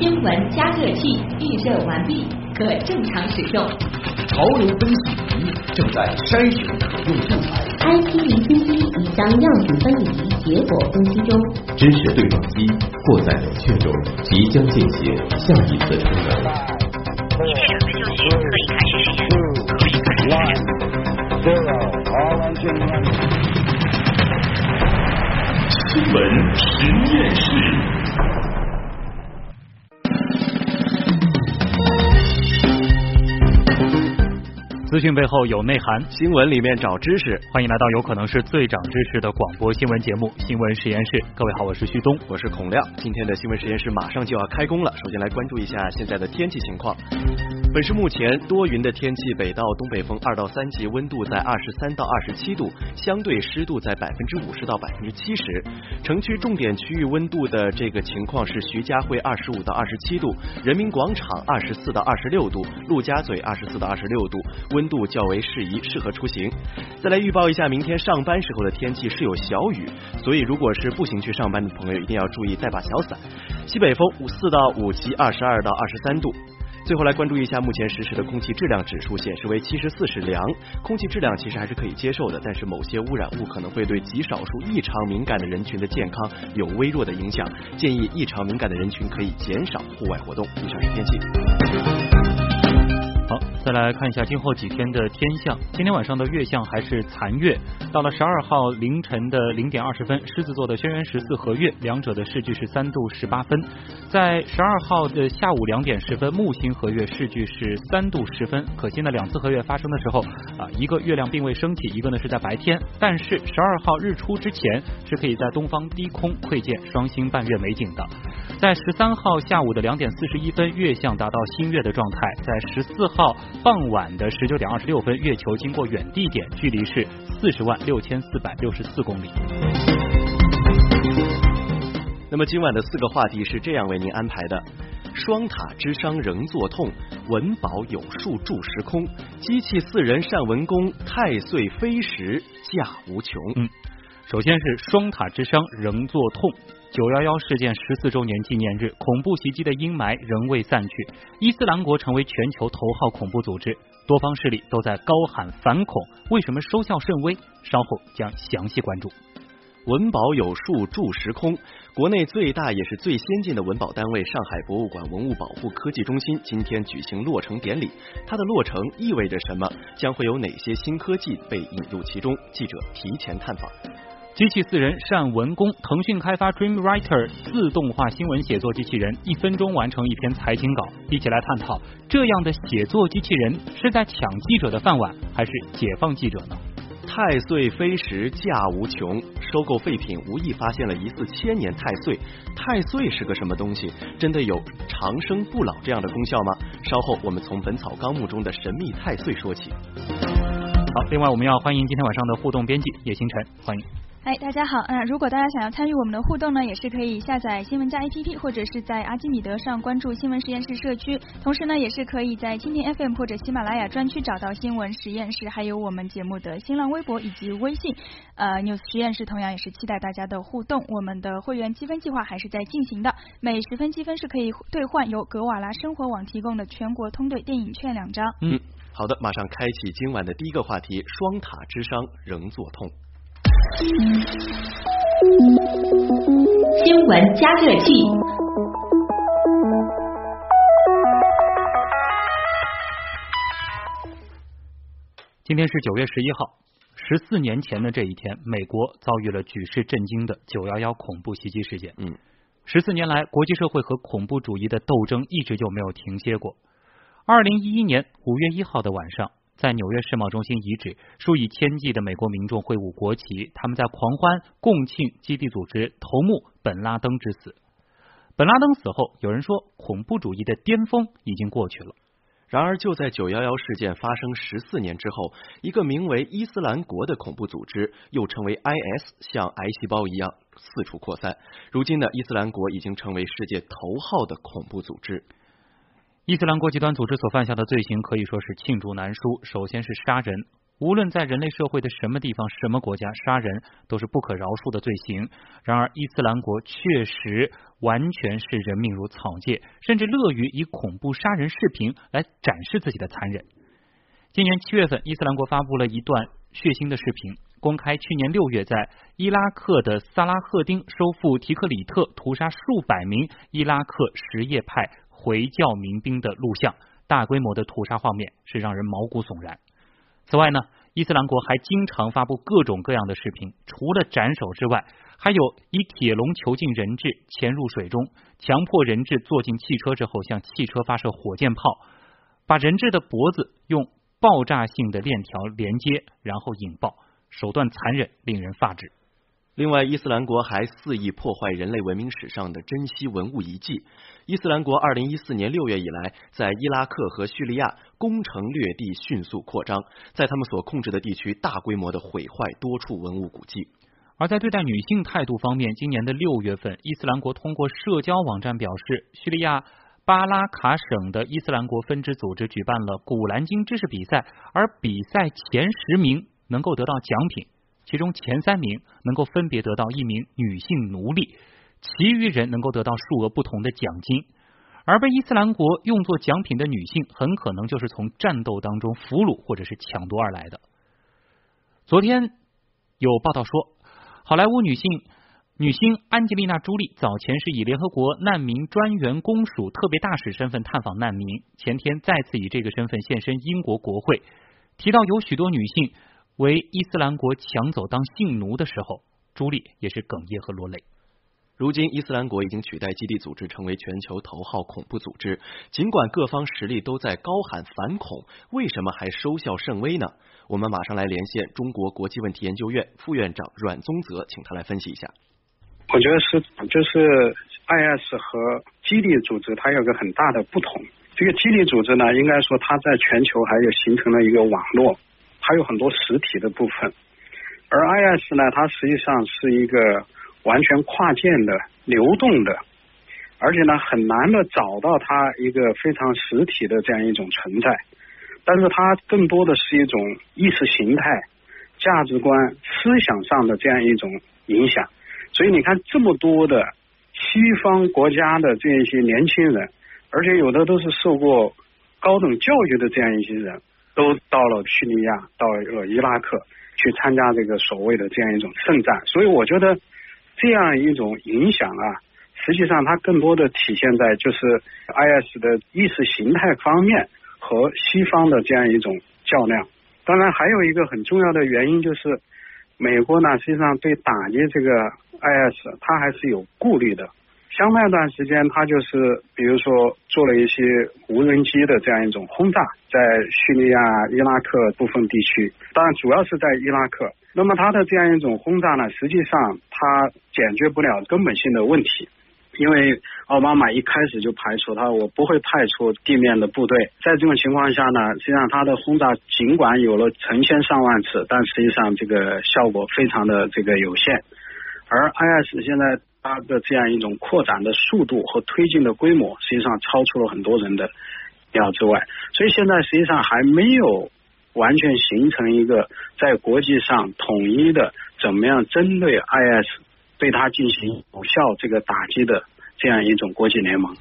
天文加热器预热完毕，可正常使用。潮流分析仪正在筛选可用素材。IP 离心机已将样品分离结果分析中。知识对撞机或在冷却中，即将进行下一次成长。一切准备就绪，可以开始实验。可以开始实验。新闻实验室。资讯背后有内涵，新闻里面找知识，欢迎来到有可能是最长知识的广播新闻节目新闻实验室。各位好，我是旭东，我是孔亮。今天的新闻实验室马上就要开工了，首先来关注一下现在的天气情况。本市目前多云的天气，北到东北风2到3级，温度在23到27度，相对湿度在50%到70%。城区重点区域温度的这个情况是徐家汇25到27度，人民广场24到26度，陆家嘴24到26度，温度较为适宜，适合出行。再来预报一下明天上班时候的天气是有小雨，所以如果是步行去上班的朋友一定要注意带把小伞。西北风4到5级，22到23度。最后来关注一下目前实时的空气质量指数，显示为74，是良。空气质量其实还是可以接受的，但是某些污染物可能会对极少数异常敏感的人群的健康有微弱的影响，建议异常敏感的人群可以减少户外活动。以上是天气。好，再来看一下今后几天的天象。今天晚上的月相还是残月，到了12号凌晨的0点20分，狮子座的轩辕14合月，两者的视距是3度18分。在12号的下午2点10分，木星合月，视距是3度10分。可惜呢，两次合月发生的时候一个月亮并未升起，一个呢是在白天。但是12号日出之前是可以在东方低空窥见双星伴月美景的。在13号下午的2点41分，月相达到新月的状态。在14号傍晚的19点26分，月球经过远地点，距离是406464公里。那么今晚的4个话题是这样为您安排的：双塔之殇仍作痛，文保有术铸时空，机器4人善文工，太岁飞时价无穷。首先是双塔之殇仍作痛。911事件14周年纪念日，恐怖袭击的阴霾仍未散去，伊斯兰国成为全球头号恐怖组织，多方势力都在高喊反恐，为什么收效甚微？稍后将详细关注。文保有术铸时空，国内最大也是最先进的文保单位上海博物馆文物保护科技中心今天举行落成典礼。它的落成意味着什么？将会有哪些新科技被引入其中？记者提前探访。机器4人善文工，腾讯开发 Dream Writer 自动化新闻写作机器人，1分钟完成1篇财经稿。一起来探讨，这样的写作机器人是在抢记者的饭碗，还是解放记者呢？太岁飞时价无穷，收购废品无意发现了疑似1000年太岁。太岁是个什么东西？真的有长生不老这样的功效吗？稍后我们从本草纲目中的神秘太岁说起。好，另外我们要欢迎今天晚上的互动编辑叶星辰，欢迎。大家好，如果大家想要参与我们的互动呢，也是可以下载新闻加 APP， 或者是在阿基米德上关注新闻实验室社区，同时呢也是可以在蜻蜓 FM 或者喜马拉雅专区找到新闻实验室，还有我们节目的新浪微博以及微信News 实验室，同样也是期待大家的互动。我们的会员积分计划还是在进行的，每10分积分是可以兑换由格瓦拉生活网提供的全国通兑电影券2张。好的，马上开启今晚的第一个话题，双塔之殇仍作痛。新闻加热器。今天是9月11号，14年前的这一天，美国遭遇了举世震惊的911恐怖袭击事件。14年来，国际社会和恐怖主义的斗争一直就没有停歇过。2011年5月1号的晚上，在纽约世贸中心遗址，数以千计的美国民众挥舞国旗，他们在狂欢共庆基地组织头目本拉登之死。本拉登死后，有人说恐怖主义的巅峰已经过去了。然而就在911事件发生14年之后，一个名为伊斯兰国的恐怖组织，又称为 IS， 像癌细胞一样四处扩散。如今呢，伊斯兰国已经成为世界头号的恐怖组织。伊斯兰国极端组织所犯下的罪行可以说是罄竹难书。首先是杀人，无论在人类社会的什么地方、什么国家，杀人都是不可饶恕的罪行。然而，伊斯兰国确实完全视人命如草芥，甚至乐于以恐怖杀人视频来展示自己的残忍。今年7月份，伊斯兰国发布了一段血腥的视频，公开去年6月在伊拉克的萨拉赫丁收复提克里特屠杀数百名伊拉克什叶派回教民兵的录像，大规模的屠杀画面是让人毛骨悚然。此外呢，伊斯兰国还经常发布各种各样的视频，除了斩首之外，还有以铁笼囚禁人质潜入水中，强迫人质坐进汽车之后向汽车发射火箭炮，把人质的脖子用爆炸性的链条连接，然后引爆，手段残忍，令人发指。另外，伊斯兰国还肆意破坏人类文明史上的珍稀文物遗迹。伊斯兰国2014年6月以来，在伊拉克和叙利亚攻城略地迅速扩张，在他们所控制的地区大规模的毁坏多处文物古迹。而在对待女性态度方面，今年的6月份，伊斯兰国通过社交网站表示，叙利亚巴拉卡省的伊斯兰国分支组织举办了古兰经知识比赛，而比赛前10名能够得到奖品，其中前3名能够分别得到1名女性奴隶，其余人能够得到数额不同的奖金。而被伊斯兰国用作奖品的女性，很可能就是从战斗当中俘虏或者是抢夺而来的。昨天有报道说，好莱坞女星安吉丽娜·朱莉早前是以联合国难民专员公署特别大使身份探访难民，前天再次以这个身份现身英国国会，提到有许多女性为伊斯兰国抢走当性奴的时候，朱莉也是哽咽和落泪。如今，伊斯兰国已经取代基地组织成为全球头号恐怖组织。尽管各方实力都在高喊反恐，为什么还收效甚微呢？我们马上来连线中国国际问题研究院副院长阮宗泽，请他来分析一下。我觉得是，就是 IS 和基地组织它有个很大的不同。这个基地组织呢，应该说它在全球还有形成了一个网络，还有很多实体的部分，而 IS 呢，它实际上是一个完全跨界的、流动的，而且呢很难的找到它一个非常实体的这样一种存在，但是它更多的是一种意识形态、价值观、思想上的这样一种影响。所以你看，这么多的西方国家的这一些年轻人，而且有的都是受过高等教育的这样一些人，都到了叙利亚、到了伊拉克去参加这个所谓的这样一种圣战。所以我觉得这样一种影响啊，实际上它更多的体现在就是 IS 的意识形态方面和西方的这样一种较量。当然还有一个很重要的原因，就是美国呢实际上对打击这个 IS 它还是有顾虑的，相当一段时间它就是比如说做了一些无人机的这样一种轰炸，在叙利亚、伊拉克部分地区，当然主要是在伊拉克。那么它的这样一种轰炸呢，实际上它解决不了根本性的问题，因为奥巴马一开始就排除他，我不会派出地面的部队。在这种情况下呢，实际上他的轰炸尽管有了成千上万次，但实际上这个效果非常的这个有限。而 IS 现在它的这样一种扩展的速度和推进的规模，实际上超出了很多人的意料之外，所以现在实际上还没有完全形成一个在国际上统一的怎么样针对 IS 对它进行有效这个打击的这样一种国际联盟。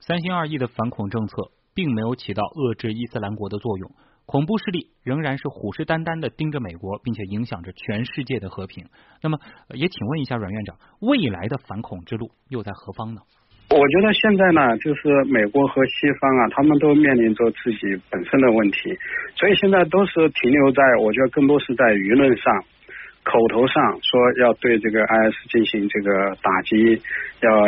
三心二意的反恐政策并没有起到遏制伊斯兰国的作用，恐怖势力仍然是虎视眈眈地盯着美国，并且影响着全世界的和平。那么也请问一下阮院长，未来的反恐之路又在何方呢？我觉得现在呢，就是美国和西方啊，他们都面临着自己本身的问题，所以现在都是停留在，我觉得更多是在舆论上、口头上说要对这个 IS 进行这个打击，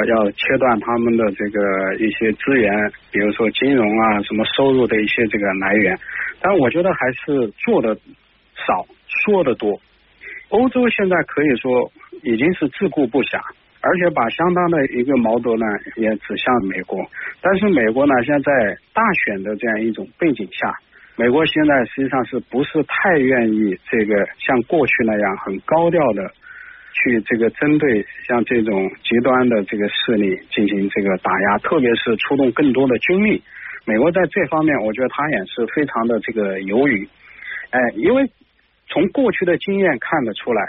要切断他们的这个一些资源，比如说金融啊、什么收入的一些这个来源。但我觉得还是做的少，说的多。欧洲现在可以说已经是自顾不暇，而且把相当的一个矛头呢也指向美国。但是美国呢，现在在大选的这样一种背景下，美国现在实际上是不是太愿意这个像过去那样很高调的去这个针对像这种极端的这个势力进行这个打压，特别是出动更多的军力。美国在这方面，我觉得他也是非常的这个犹豫，因为从过去的经验看得出来，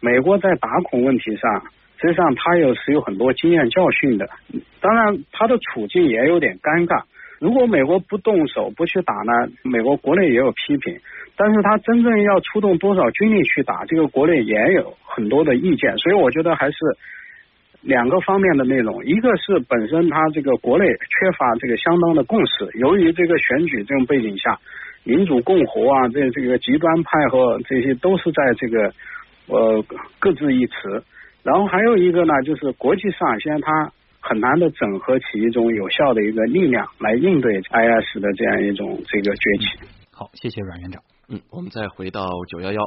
美国在把孔问题上，实际上他有是有很多经验教训的。当然，他的处境也有点尴尬。如果美国不动手不去打呢，美国国内也有批评，但是他真正要出动多少军力去打，这个国内也有很多的意见。所以我觉得还是两个方面的内容，一个是本身他这个国内缺乏这个相当的共识，由于这个选举这种背景下，民主共和啊，这个极端派和这些都是在这个各自一词。然后还有一个呢，就是国际上现在他很难的整合起一种有效的一个力量来应对 IS 的这样一种这个崛起。好，谢谢阮院长。我们再回到911。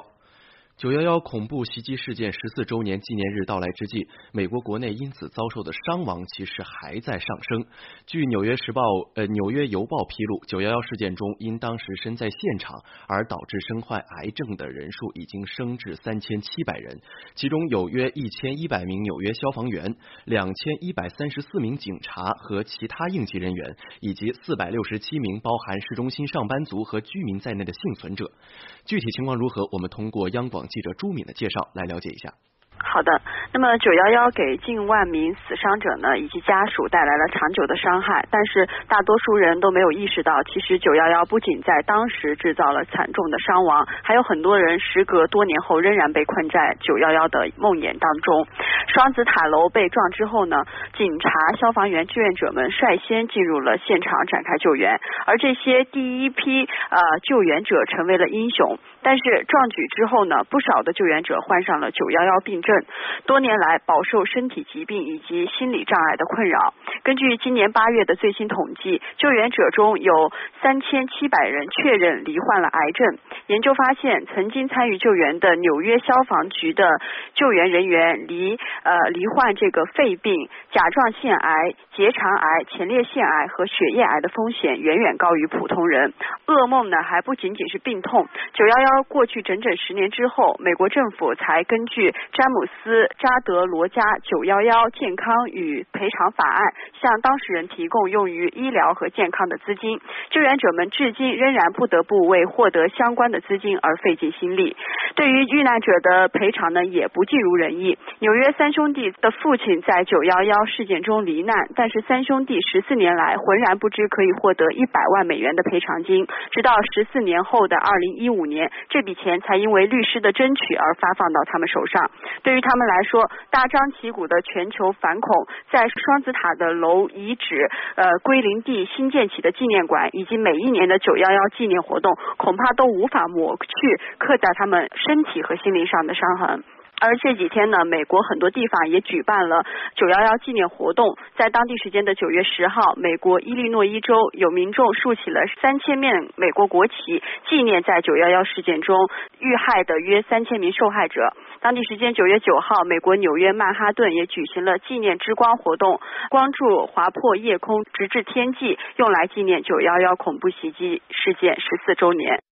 911恐怖袭击事件14周年纪念日到来之际，美国国内因此遭受的伤亡其实还在上升。据纽约邮报披露，911事件中因当时身在现场而导致身患癌症的人数已经升至3700人，其中有约1100名纽约消防员、2134名警察和其他应急人员，以及467名包含市中心上班族和居民在内的幸存者。具体情况如何，我们通过央广记者朱敏的介绍来了解一下。好的，那么911给近10000名死伤者呢以及家属带来了长久的伤害，但是大多数人都没有意识到，其实911不仅在当时制造了惨重的伤亡，还有很多人时隔多年后仍然被困在911的梦魇当中。双子塔楼被撞之后呢，警察、消防员、志愿者们率先进入了现场展开救援，而这些第一批救援者成为了英雄。但是壮举之后呢，不少的救援者患上了911病症，多年来饱受身体疾病以及心理障碍的困扰。根据今年8月的最新统计，救援者中有3700人确认罹患了癌症。研究发现，曾经参与救援的纽约消防局的救援人员罹患这个肺病、甲状腺癌、结肠癌、前列腺癌和血液癌的风险远远高于普通人。噩梦呢，还不仅仅是病痛。911过去整整10年之后，美国政府才根据詹姆斯·扎德罗加911健康与赔偿法案，向当事人提供用于医疗和健康的资金。救援者们至今仍然不得不为获得相关的资金而费尽心力。对于遇难者的赔偿呢，也不尽如人意。纽约3兄弟的父亲在911事件中罹难，但是3兄弟14年来浑然不知可以获得100万美元的赔偿金，直到14年后的2015年，这笔钱才因为律师的争取而发放到他们手上。对于他们来说，大张旗鼓的全球反恐，在双子塔的楼遗址、归零地新建起的纪念馆，以及每一年的911纪念活动，恐怕都无法抹去刻在他们身体和心灵上的伤痕。而这几天呢，美国很多地方也举办了911纪念活动。在当地时间的9月10号，美国伊利诺伊州有民众竖起了3000面美国国旗，纪念在911事件中遇害的约3000名受害者。当地时间9月9号，美国纽约曼哈顿也举行了纪念之光活动，光柱划破夜空直至天际，用来纪念911恐怖袭击事件14周年。